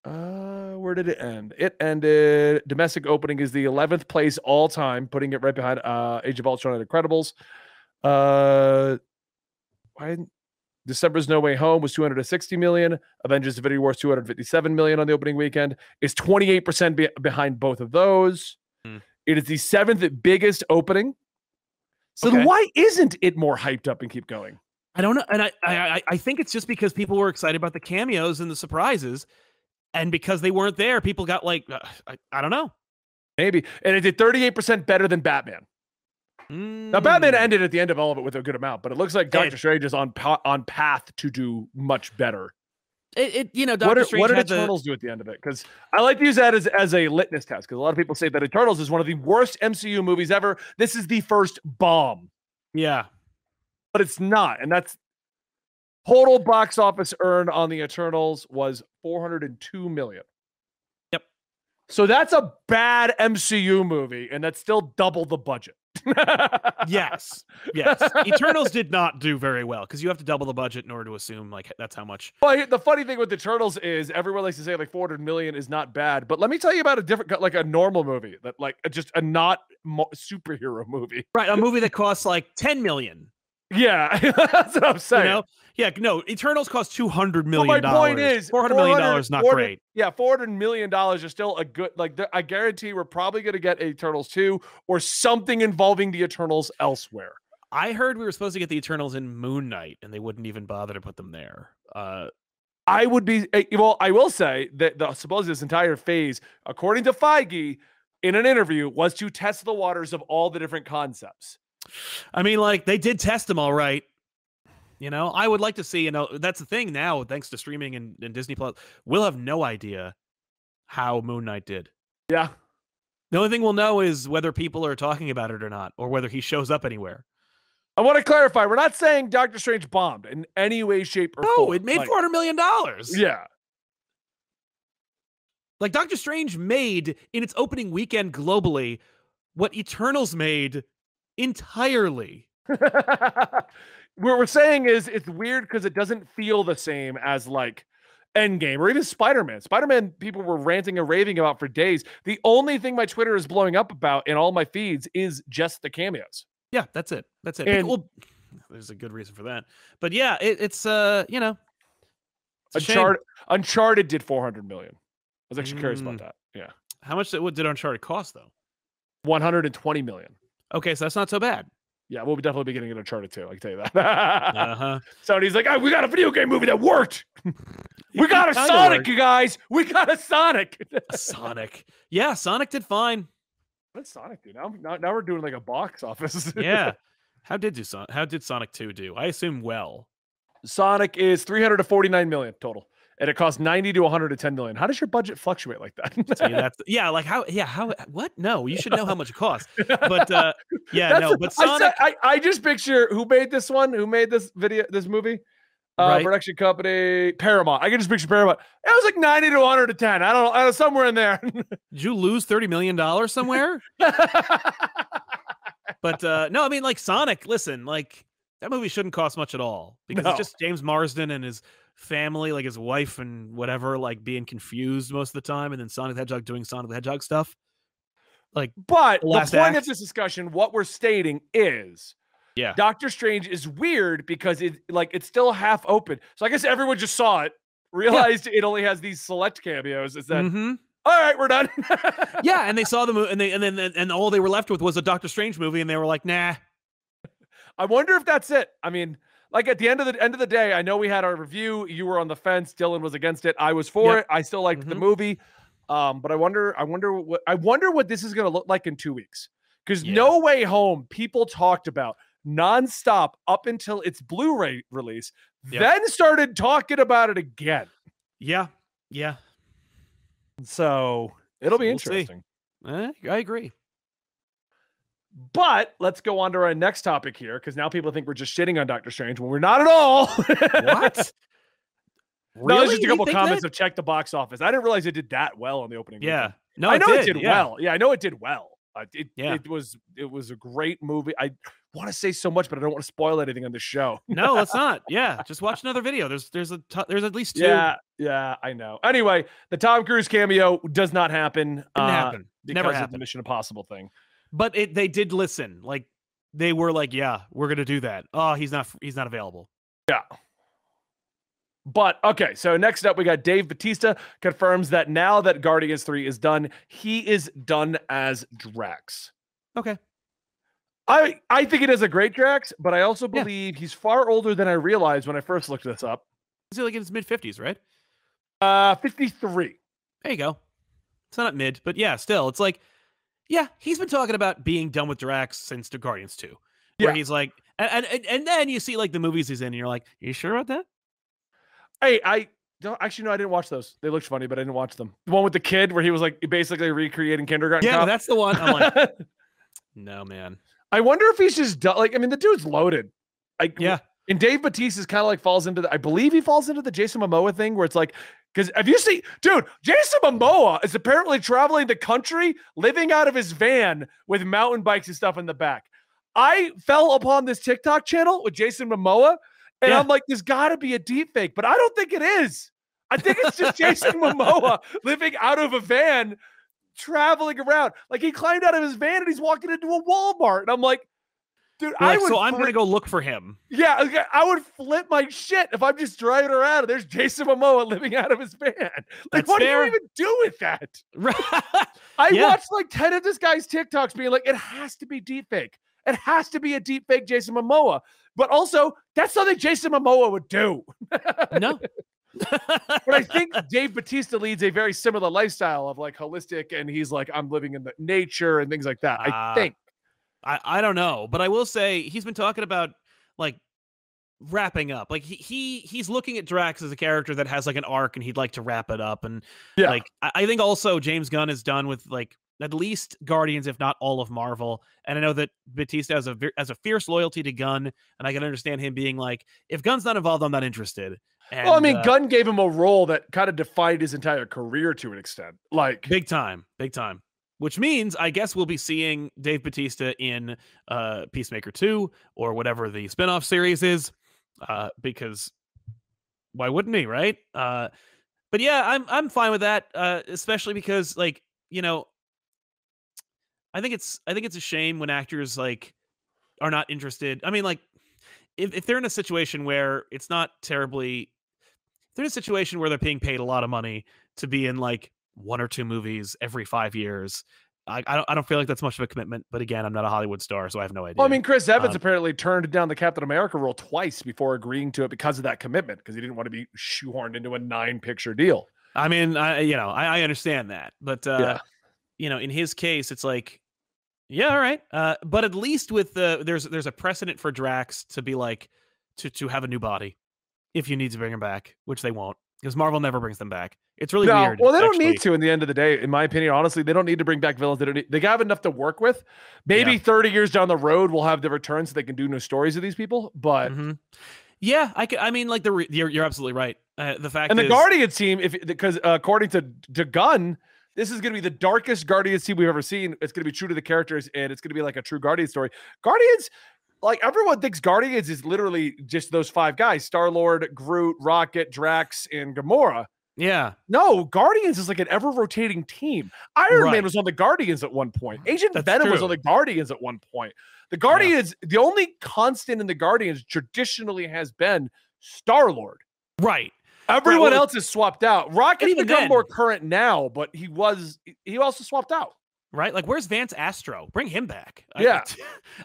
Where did it end? It ended domestic opening is the 11th place all time, putting it right behind Age of Ultron and Incredibles. December's No Way Home was 260 million. Avengers Infinity Wars 257 million on the opening weekend. It's 28% behind both of those. It is the 7th biggest opening. So then why isn't it more hyped up and keep going? I don't know. And I think it's just because people were excited about the cameos and the surprises. And because they weren't there, people got like, I don't know. Maybe. And it did 38% better than Batman. Now, Batman ended at the end of all of it with a good amount, but it looks like Doctor Strange is on path to do much better. You know, Doctor Strange. What did Eternals do at the end of it? Because I like to use that as a litmus test, because a lot of people say that Eternals is one of the worst MCU movies ever. This is the first bomb. Yeah. But it's not. And that's total box office earned on the Eternals was $402 million. Yep. So that's a bad MCU movie, and that's still double the budget. yes Eternals did not do very well because you have to double the budget in order to assume like that's how much. But the funny thing with the Eternals is everyone likes to say like 400 million is not bad, but let me tell you about a different, like a normal movie that like just a not superhero movie, right? A movie that costs like 10 million. Yeah. That's what I'm saying, you know? Yeah, no, Eternals cost $200 million. Well, my point is, $400 million not great. Yeah, $400 million is still a good. Like, I guarantee we're probably going to get Eternals 2 or something involving the Eternals elsewhere. I heard we were supposed to get the Eternals in Moon Knight, and they wouldn't even bother to put them there. I would be well. I will say that the suppose this entire phase, according to Feige, in an interview, was to test the waters of all the different concepts. I mean, like they did test them all right. You know, I would like to see, you know, that's the thing now, thanks to streaming and Disney Plus, we'll have no idea how Moon Knight did. Yeah. The only thing we'll know is whether people are talking about it or not, or whether he shows up anywhere. I want to clarify. We're not saying Doctor Strange bombed in any way, shape, or form. No, it made like, $400 million. Yeah. Like Doctor Strange made in its opening weekend globally what Eternals made entirely. What we're saying is it's weird because it doesn't feel the same as like Endgame or even Spider-Man. Spider-Man people were ranting and raving about for days. The only thing my Twitter is blowing up about in all my feeds is just the cameos. Yeah, that's it. That's it. And, well, there's a good reason for that. But yeah, it's you know, it's Uncharted did 400 million. I was actually curious about that. Yeah. How much did Uncharted cost though? 120 million. Okay, so that's not so bad. Yeah, we'll definitely be getting an Uncharted 2. I can tell you that. So he's like, oh, we got a video game movie that worked. We got a Sonic, you guys. We got a Sonic. Yeah, Sonic did fine. What did Sonic do? Now we're doing like a box office. Yeah. How did Sonic 2 do? I assume well. Sonic is 349 million total, and it costs 90 to 110 million. How does your budget fluctuate like that? See, what? No, you should know how much it costs. But but Sonic, I just picture who made this video, this movie, production company, Paramount. I can just picture Paramount. It was like 90 to 110. I don't know, somewhere in there. Did you lose $30 million somewhere? But no, I mean like Sonic, listen, like that movie shouldn't cost much at all because it's just James Marsden and his family, like his wife and whatever, like being confused most of the time, and then Sonic the Hedgehog doing Sonic the Hedgehog stuff. Like, but the point of this discussion, what we're stating is, yeah, Doctor Strange is weird because it's still half open. So I guess everyone just saw it, realized it only has these select cameos. Is that all right? We're done. Yeah, and they saw the movie, and all they were left with was a Doctor Strange movie, and they were like, nah. I wonder if that's it. I mean. Like at the end of the day, I know we had our review. You were on the fence. Dylan was against it. I was for it. I still liked the movie, but I wonder what this is going to look like in 2 weeks. Because No Way Home, people talked about nonstop up until its Blu-ray release. Yep. Then started talking about it again. Yeah, yeah. So it'll be interesting. I agree. But let's go on to our next topic here, because now people think we're just shitting on Doctor Strange when we're not at all. What? Really? No, it's just a couple comments of check the box office. I didn't realize it did that well on the opening. Yeah, weekend. No, I know it did well. Yeah, I know it did well. It was a great movie. I want to say so much, but I don't want to spoil anything on the show. No, let's not. Yeah, just watch another video. There's at least two. Yeah, I know. Anyway, the Tom Cruise cameo does not happen. Didn't happen. Never happened. The Mission Impossible thing. But they did listen. Like they were like, yeah, we're gonna do that. Oh, he's not available. Yeah. But, okay, so next up, we got Dave Bautista confirms that now that Guardians 3 is done, he is done as Drax. Okay. I think it is a great Drax, but I also believe he's far older than I realized when I first looked this up. Is he like in his mid-50s, right? 53. There you go. It's not mid, but yeah, still. It's like, yeah, he's been talking about being done with Drax since the Guardians 2. Where he's like, and then you see like the movies he's in, and you're like, you sure about that? Hey, I don't actually know. I didn't watch those. They looked funny, but I didn't watch them. The one with the kid where he was like basically recreating kindergarten. Yeah, that's the one. I'm like, no, man. I wonder if he's just done. Like, I mean, the dude's loaded. And Dave Bautista is kind of like falls into the, I believe he falls into the Jason Momoa thing where it's like, because have you seen, dude, Jason Momoa is apparently traveling the country, living out of his van with mountain bikes and stuff in the back. I fell upon this TikTok channel with Jason Momoa. And I'm like, there's got to be a deep fake, but I don't think it is. I think it's just Jason Momoa living out of a van, traveling around. Like he climbed out of his van and he's walking into a Walmart. And I'm like, dude, I would. So I'm going to go look for him. Yeah, I would flip my shit if I'm just driving around and there's Jason Momoa living out of his van. Like, what do you even do with that? I watched like 10 of this guy's TikToks being like, it has to be deep fake. It has to be a deep fake Jason Momoa. But also, that's something Jason Momoa would do. No. But I think Dave Bautista leads a very similar lifestyle of like holistic, and he's like, I'm living in the nature and things like that. I think. I don't know. But I will say he's been talking about like wrapping up. Like he's looking at Drax as a character that has like an arc and he'd like to wrap it up. And like I think also James Gunn is done with like at least Guardians, if not all of Marvel. And I know that Bautista has a fierce loyalty to Gunn, and I can understand him being like, if Gunn's not involved, I'm not interested. And, well, I mean, Gunn gave him a role that kind of defined his entire career to an extent. Like big time. Which means I guess we'll be seeing Dave Bautista in Peacemaker 2 or whatever the spinoff series is. Because why wouldn't he, right? But yeah, I'm fine with that. Especially because like, you know, I think it's a shame when actors like are not interested. I mean, like if they're in a situation where it's not terribly, they're in a situation where they're being paid a lot of money to be in like one or two movies every 5 years. I don't feel like that's much of a commitment, but again, I'm not a Hollywood star, so I have no idea. Well, I mean, Chris Evans apparently turned down the Captain America role twice before agreeing to it because of that commitment, because he didn't want to be shoehorned into a 9-picture deal. I mean, I understand that, but you know, in his case, it's like, yeah, all right. But at least with there's a precedent for Drax to be like to have a new body if you need to bring him back, which they won't because Marvel never brings them back. It's really weird. Well, they don't need to in the end of the day, in my opinion. Honestly, they don't need to bring back villains. They have enough to work with. Maybe 30 years down the road, we'll have the return so they can do new stories of these people. But yeah, I mean, like you're absolutely right. The fact the Guardian team, because according to Gunn, this is going to be the darkest Guardians team we've ever seen. It's going to be true to the characters, and it's going to be like a true Guardians story. Guardians, like everyone thinks Guardians is literally just those 5 guys: Star-Lord, Groot, Rocket, Drax, and Gamora. Yeah. No, Guardians is like an ever-rotating team. Iron Man was on the Guardians at one point. Agent Venom was on the Guardians at one point. The Guardians, the only constant in the Guardians traditionally has been Star-Lord. Right. Everyone else is swapped out. Rocket's become more current now, but he also swapped out. Right? Like, where's Vance Astro? Bring him back. Yeah.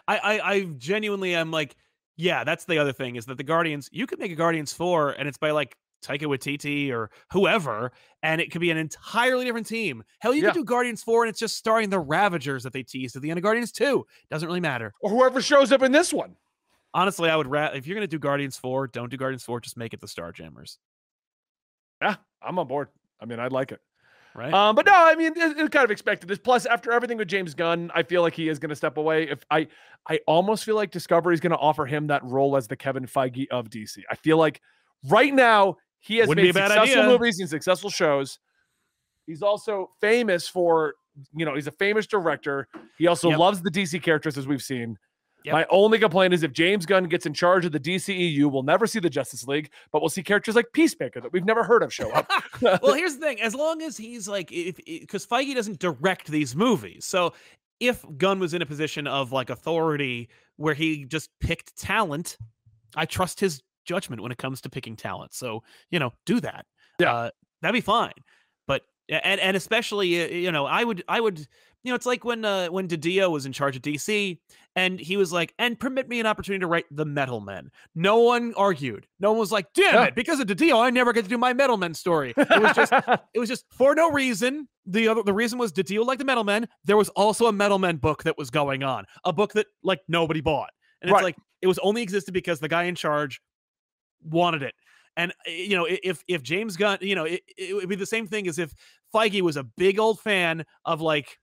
I genuinely am like, yeah, that's the other thing is that the Guardians, you could make a Guardians 4 and it's by like Taika Waititi or whoever, and it could be an entirely different team. Hell, you could do Guardians 4 and it's just starring the Ravagers that they teased at the end of Guardians 2. Doesn't really matter. Or whoever shows up in this one. Honestly, I would if you're going to do Guardians 4, don't do Guardians 4, just make it the Starjammers. Yeah, I'm on board. I mean, I'd like it. Right. But no, I mean, it's kind of expected this. Plus, after everything with James Gunn, I feel like he is going to step away. If I almost feel like Discovery is going to offer him that role as the Kevin Feige of DC. I feel like right now he has made successful movies and successful shows. He's also famous for, you know, he's a famous director. He also loves the DC characters, as we've seen. Yep. My only complaint is if James Gunn gets in charge of the DCEU, we'll never see the Justice League, but we'll see characters like Peacemaker that we've never heard of show up. Well, here's the thing. As long as he's like, because Feige doesn't direct these movies. So if Gunn was in a position of like authority where he just picked talent, I trust his judgment when it comes to picking talent. So, you know, do that. Yeah. That'd be fine. But, and especially, you know, I would, you know, it's like when DiDio was in charge of DC and he was like, and permit me an opportunity to write the Metal Men. No one argued. No one was like, damn it, because of DiDio, I never get to do my Metal Men story. It was just, it was just for no reason. The reason was DiDio liked the Metal Men. There was also a Metal Men book that was going on, a book that like nobody bought. And it's like, it was only existed because the guy in charge wanted it. And, you know, if James Gunn, you know, it would be the same thing as if Feige was a big old fan of like,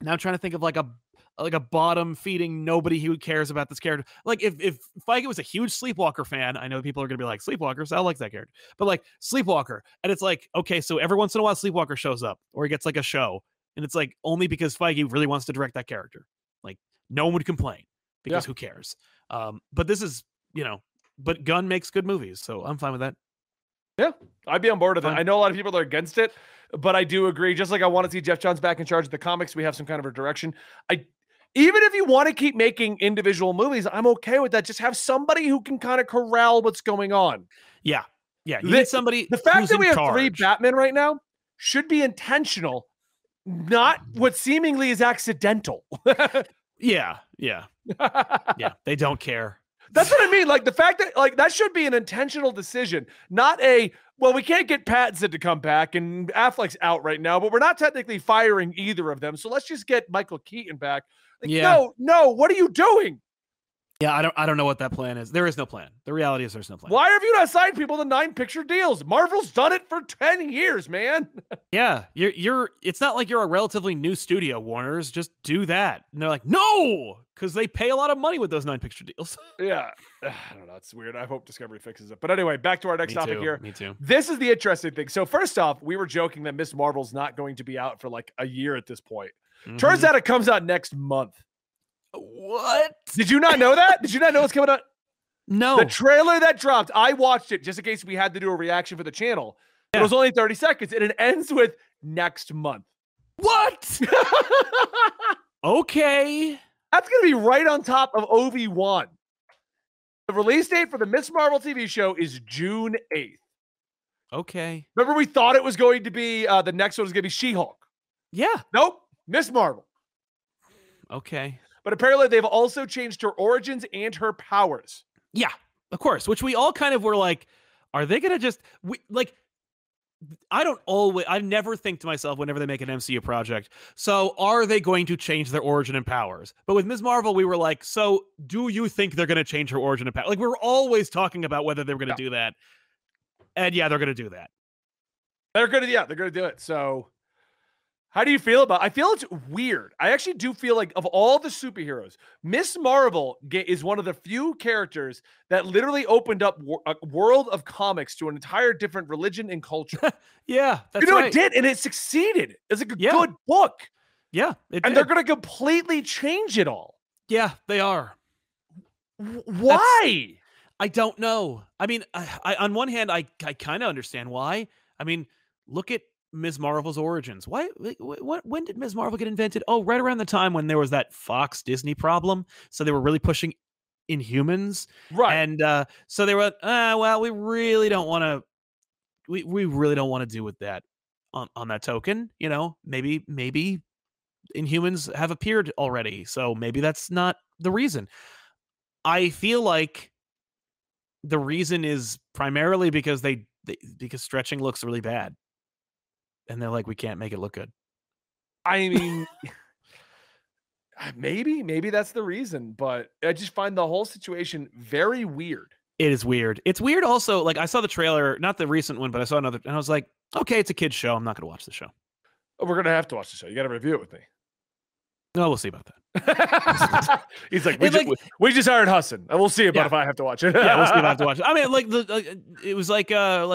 now I'm trying to think of like a bottom feeding nobody who cares about this character. Like if Feige was a huge Sleepwalker fan, I know people are going to be like, Sleepwalker, so I like that character. But like Sleepwalker, and it's like, okay, so every once in a while Sleepwalker shows up or he gets like a show. And it's like only because Feige really wants to direct that character. Like no one would complain because who cares? But this is, you know, but Gunn makes good movies, so I'm fine with that. Yeah, I'd be on board with that. I know a lot of people that are against it, but I do agree. Just like I want to see Jeff Johns back in charge of the comics, we have some kind of a direction. Even if you want to keep making individual movies, I'm okay with that. Just have somebody who can kind of corral what's going on. Yeah, yeah. You need somebody. The fact that we have three Batman right now should be intentional, not what seemingly is accidental. Yeah. They don't care. That's what I mean. Like the fact that like that should be an intentional decision, not a, well, we can't get Pattinson to come back and Affleck's out right now, but we're not technically firing either of them. So let's just get Michael Keaton back. Like, no. What are you doing? Yeah. I don't know what that plan is. There is no plan. The reality is there's no plan. Why have you not signed people to 9-picture deals? Marvel's done it for 10 years, man. Yeah. It's not like you're a relatively new studio, Warner's, just do that. And they're like, no, because they pay a lot of money with those 9-picture deals. Yeah. I don't know. It's weird. I hope Discovery fixes it. But anyway, back to our next topic here. Me too. This is the interesting thing. So first off, we were joking that Ms. Marvel's not going to be out for like a year at this point. Mm-hmm. Turns out it comes out next month. What? Did you not know that? Did you not know it's coming out? No. The trailer that dropped, I watched it just in case we had to do a reaction for the channel. Yeah. It was only 30 seconds and it ends with next month. What? Okay. That's going to be right on top of Obi-Wan. The release date for the Ms. Marvel TV show is June 8th. Okay. Remember we thought it was going to be, the next one was going to be She-Hulk. Yeah. Nope. Ms. Marvel. Okay. But apparently they've also changed her origins and her powers. Yeah, of course. Which we all kind of were like, are they going to just, I never think to myself whenever they make an MCU project, so are they going to change their origin and powers? But with Ms. Marvel, we were like, so do you think they're going to change her origin and power? Like, we were always talking about whether they were going to do that. And yeah, they're going to do that. They're going to do it. So how do you feel about it? I feel it's weird. I actually do feel like of all the superheroes, Ms. Marvel is one of the few characters that literally opened up a world of comics to an entire different religion and culture. Yeah, that's right. It did, and it succeeded. It's like a good book. Yeah, and they're going to completely change it all. Yeah, they are. Why? I don't know. I mean, I on one hand, I kind of understand why. I mean, look at Ms. Marvel's origins. Why? What? When did Ms. Marvel get invented? Oh, right around the time when there was that Fox Disney problem. So they were really pushing Inhumans, right? And so they were like, well, we really don't want to. We really don't want to deal with that. On that token, you know, maybe Inhumans have appeared already, so maybe that's not the reason. I feel like the reason is primarily because because stretching looks really bad. And they're like, we can't make it look good. I mean, maybe that's the reason, but I just find the whole situation very weird. It is weird. It's weird also, like I saw the trailer, not the recent one, but I saw another, and I was like, okay, it's a kid's show. I'm not going to watch the show. We're going to have to watch the show. You got to review it with me. No, we'll see about that. He's like, we just hired Husson. We'll see about if I have to watch it. Yeah, we'll see if I have to watch it. I mean, like it was like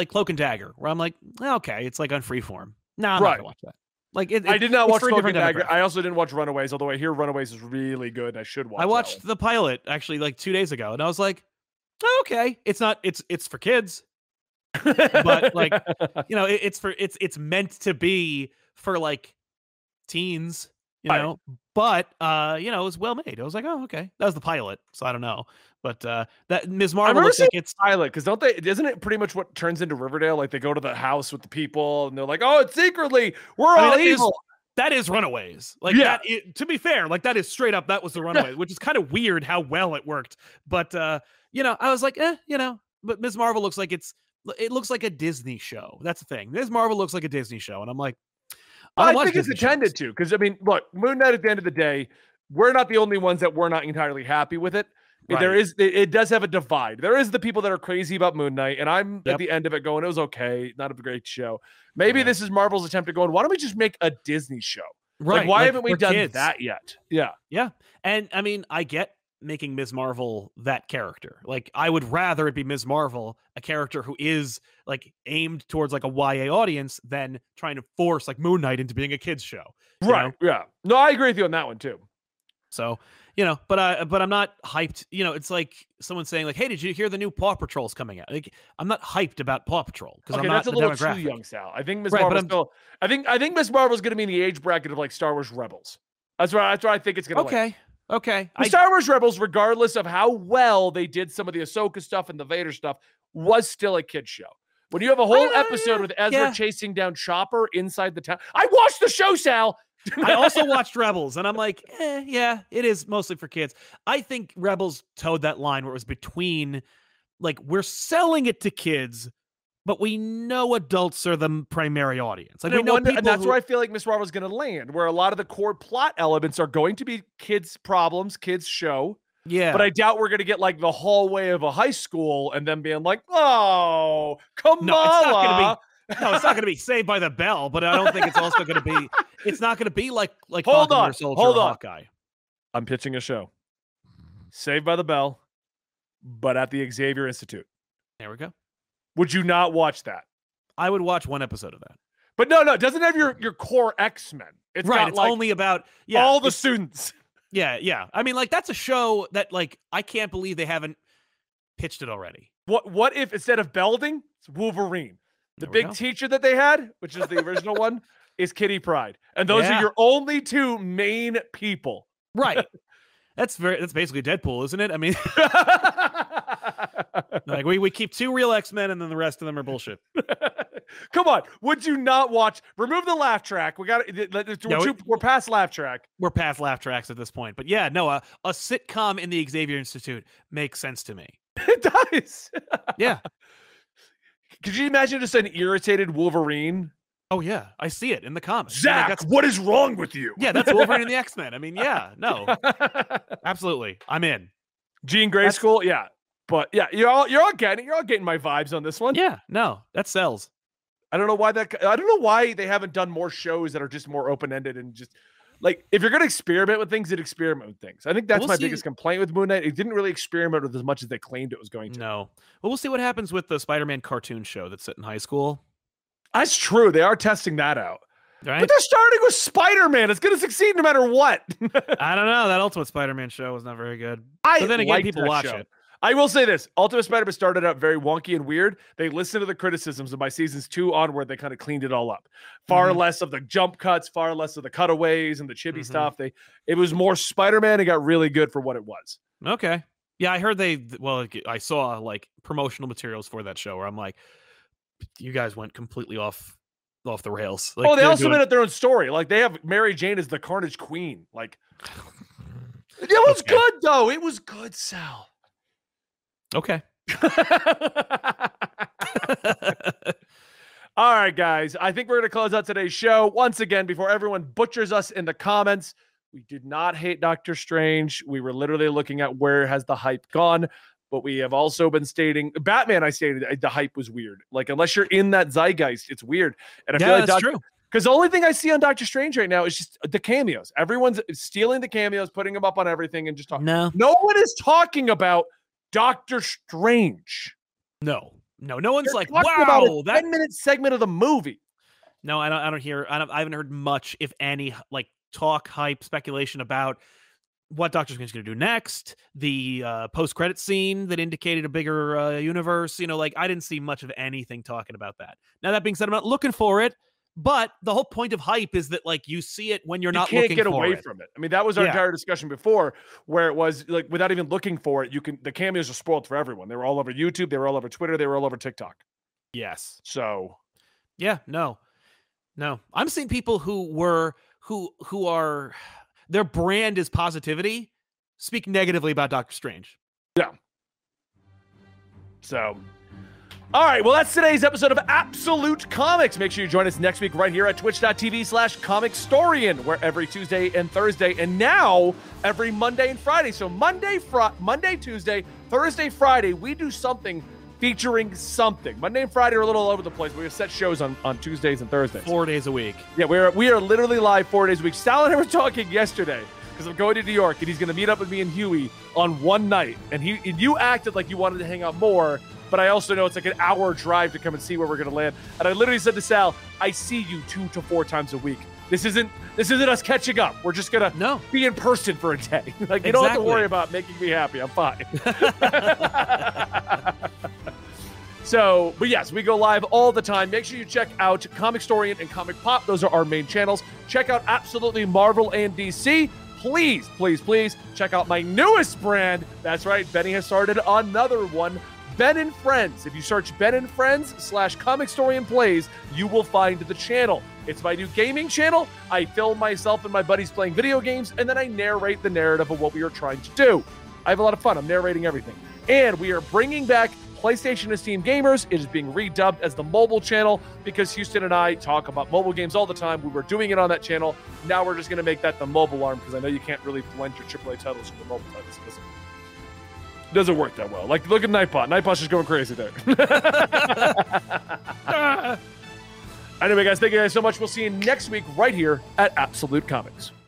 Cloak and Dagger, where I'm like, okay, it's like on Freeform. No, I'm not gonna watch that. Like I did not watch Smoking Dagger. I also didn't watch Runaways, although I hear Runaways is really good and I should watch it. I watched the pilot actually like 2 days ago and I was like, oh, okay, it's not it's for kids. But like, you know, it's meant to be for like teens, you know. But you know, it was well made. I was like, oh, okay. That was the pilot, so I don't know. But that Ms. Marvel looks like it's pilot, because isn't it pretty much what turns into Riverdale? Like they go to the house with the people and they're like, oh, it's secretly we're all evil. That is Runaways. Like that is, to be fair, like that is straight up, that was the Runaways, which is kind of weird how well it worked. But you know, I was like, you know, but Ms. Marvel looks like it looks like a Disney show. That's the thing. Ms. Marvel looks like a Disney show, and I'm like, I think it's intended to, because I mean, look, Moon Knight at the end of the day, we're not the only ones that we're not entirely happy with it. Right. There is, it does have a divide. There is the people that are crazy about Moon Knight, and I'm at the end of it going, it was okay, not a great show. Maybe this is Marvel's attempt at going, why don't we just make a Disney show? Right. Like, why haven't we done that yet? Yeah. Yeah. And I mean, I get making Ms. Marvel that character. Like, I would rather it be Ms. Marvel, a character who is like aimed towards like a YA audience, than trying to force like Moon Knight into being a kids show. Right. You know? Yeah. No, I agree with you on that one too. So, you know, but I'm not hyped. You know, it's like someone saying like, "Hey, did you hear the new Paw Patrol's coming out?" Like, I'm not hyped about Paw Patrol because I'm not the demographic. That's a little too young, Sal. I think Ms. Marvel's still, I think Ms. Marvel's going to be in the age bracket of like Star Wars Rebels. That's where I think it's going to. Okay. Like. Okay. Star Wars Rebels, regardless of how well they did some of the Ahsoka stuff and the Vader stuff, was still a kid's show. When you have a whole episode with Ezra chasing down Chopper inside the town. I watched the show, Sal. I also watched Rebels, and I'm like, yeah, it is mostly for kids. I think Rebels towed that line where it was between, like, we're selling it to kids, but we know adults are the primary audience. Like, and that's where I feel like Ms. Marvel's going to land, where a lot of the core plot elements are going to be kids' problems, kids' show. Yeah. But I doubt we're going to get like the hallway of a high school and then being like, oh, Kamala. No, it's not going to be Saved by the Bell, but I don't think it's also going to be, it's not going to be like Falcon or Soldier or Hawkeye. I'm pitching a show. Saved by the Bell, but at the Xavier Institute. There we go. Would you not watch that? I would watch one episode of that. But no, it doesn't have your core X-Men. It's right. It's like only about all the students. Yeah. I mean, like, that's a show that, like, I can't believe they haven't pitched it already. What if instead of Belding, it's Wolverine? The big teacher that they had, which is the original one, is Kitty Pryde. And those are your only two main people. Right. That's basically Deadpool, isn't it? I mean, like we keep two real X-Men and then the rest of them are bullshit. Come on. Would you not watch? Remove the laugh track. We're past laugh track. We're past laugh tracks at this point. But yeah, no, a sitcom in the Xavier Institute makes sense to me. It does. Yeah. Could you imagine just an irritated Wolverine? Oh, yeah. I see it in the comics. Zach, like, what is wrong with you? Yeah, that's Wolverine and the X-Men. I mean, yeah, no. Absolutely. I'm in. Jean Grey School? Yeah. But yeah, you're all getting it. You're all getting my vibes on this one. Yeah, no, that sells. I don't know why they haven't done more shows that are just more open-ended and just like, if you're going to experiment with things, then experiment with things. I think that's my biggest complaint with Moon Knight. It didn't really experiment with as much as they claimed it was going to. No. Well, we'll see what happens with the Spider-Man cartoon show that's set in high school. That's true. They are testing that out. Right? But they're starting with Spider-Man. It's going to succeed no matter what. I don't know. That Ultimate Spider-Man show was not very good. But then again, people watch it. I will say this. Ultimate Spider-Man started out very wonky and weird. They listened to the criticisms, and by seasons 2 onward, they kind of cleaned it all up. Far less of the jump cuts, far less of the cutaways and the chibi stuff. It was more Spider-Man. It got really good for what it was. Okay. Yeah, I heard I saw like promotional materials for that show where I'm like, you guys went completely off the rails. Like, they also made up their own story. Like, they have Mary Jane as the Carnage Queen. Like, it was good, though. It was good, Sal. Okay. All right, guys. I think we're going to close out today's show. Once again, before everyone butchers us in the comments, we did not hate Doctor Strange. We were literally looking at where has the hype gone, but we have also been stating Batman. I stated the hype was weird. Like, unless you're in that zeitgeist, it's weird. And I feel like that's true. Because the only thing I see on Doctor Strange right now is just the cameos. Everyone's stealing the cameos, putting them up on everything, and just talking. No one is talking about Doctor Strange. No, no one's like, wow, that 10-minute segment of the movie. No, I haven't heard much, if any, like talk, hype, speculation about what Doctor Strange is going to do next. The post-credit scene that indicated a bigger universe. You know, like I didn't see much of anything talking about that. Now that being said, I'm not looking for it. But the whole point of hype is that, like, you see it when you're not looking for it. You can't get away from it. I mean, that was our entire discussion before, where it was like, without even looking for it, you can. The cameos are spoiled for everyone. They were all over YouTube. They were all over Twitter. They were all over TikTok. Yes. So, yeah, no. I'm seeing people who are their brand is positivity speak negatively about Doctor Strange. Yeah. So. All right, well, that's today's episode of Absolute Comics. Make sure you join us next week right here at twitch.tv/ComicStorian, where every Tuesday and Thursday, and now every Monday and Friday. So Monday, Tuesday, Thursday, Friday, we do something featuring something. Monday and Friday are a little all over the place. We have set shows on Tuesdays and Thursdays. 4 days a week. Yeah, we are literally live 4 days a week. Sal and I were talking yesterday, because I'm going to New York, and he's going to meet up with me and Huey on one night. And you acted like you wanted to hang out more, but I also know it's like an hour drive to come and see where we're going to land. And I literally said to Sal, I see you 2 to 4 times a week. This isn't us catching up. We're just going to be in person for a day. Like, you don't have to worry about making me happy. I'm fine. So, but yes, we go live all the time. Make sure you check out ComicStorian and Comic Pop. Those are our main channels. Check out Absolutely Marvel and DC. Please, please, please check out my newest brand. That's right. Benny has started another one. Ben and Friends. If you search Ben and Friends /ComicStorian Plays, you will find the channel. It's my new gaming channel. I film myself and my buddies playing video games, and then I narrate the narrative of what we are trying to do. I have a lot of fun. I'm narrating everything. And we are bringing back PlayStation and Steam Gamers. It is being redubbed as the mobile channel because Houston and I talk about mobile games all the time. We were doing it on that channel. Now we're just going to make that the mobile arm, because I know you can't really blend your AAA titles with the mobile titles. Doesn't work that well. Like, look at Nightbot. Nightbot's just going crazy there. Anyway, guys, thank you guys so much. We'll see you next week right here at Absolute Comics.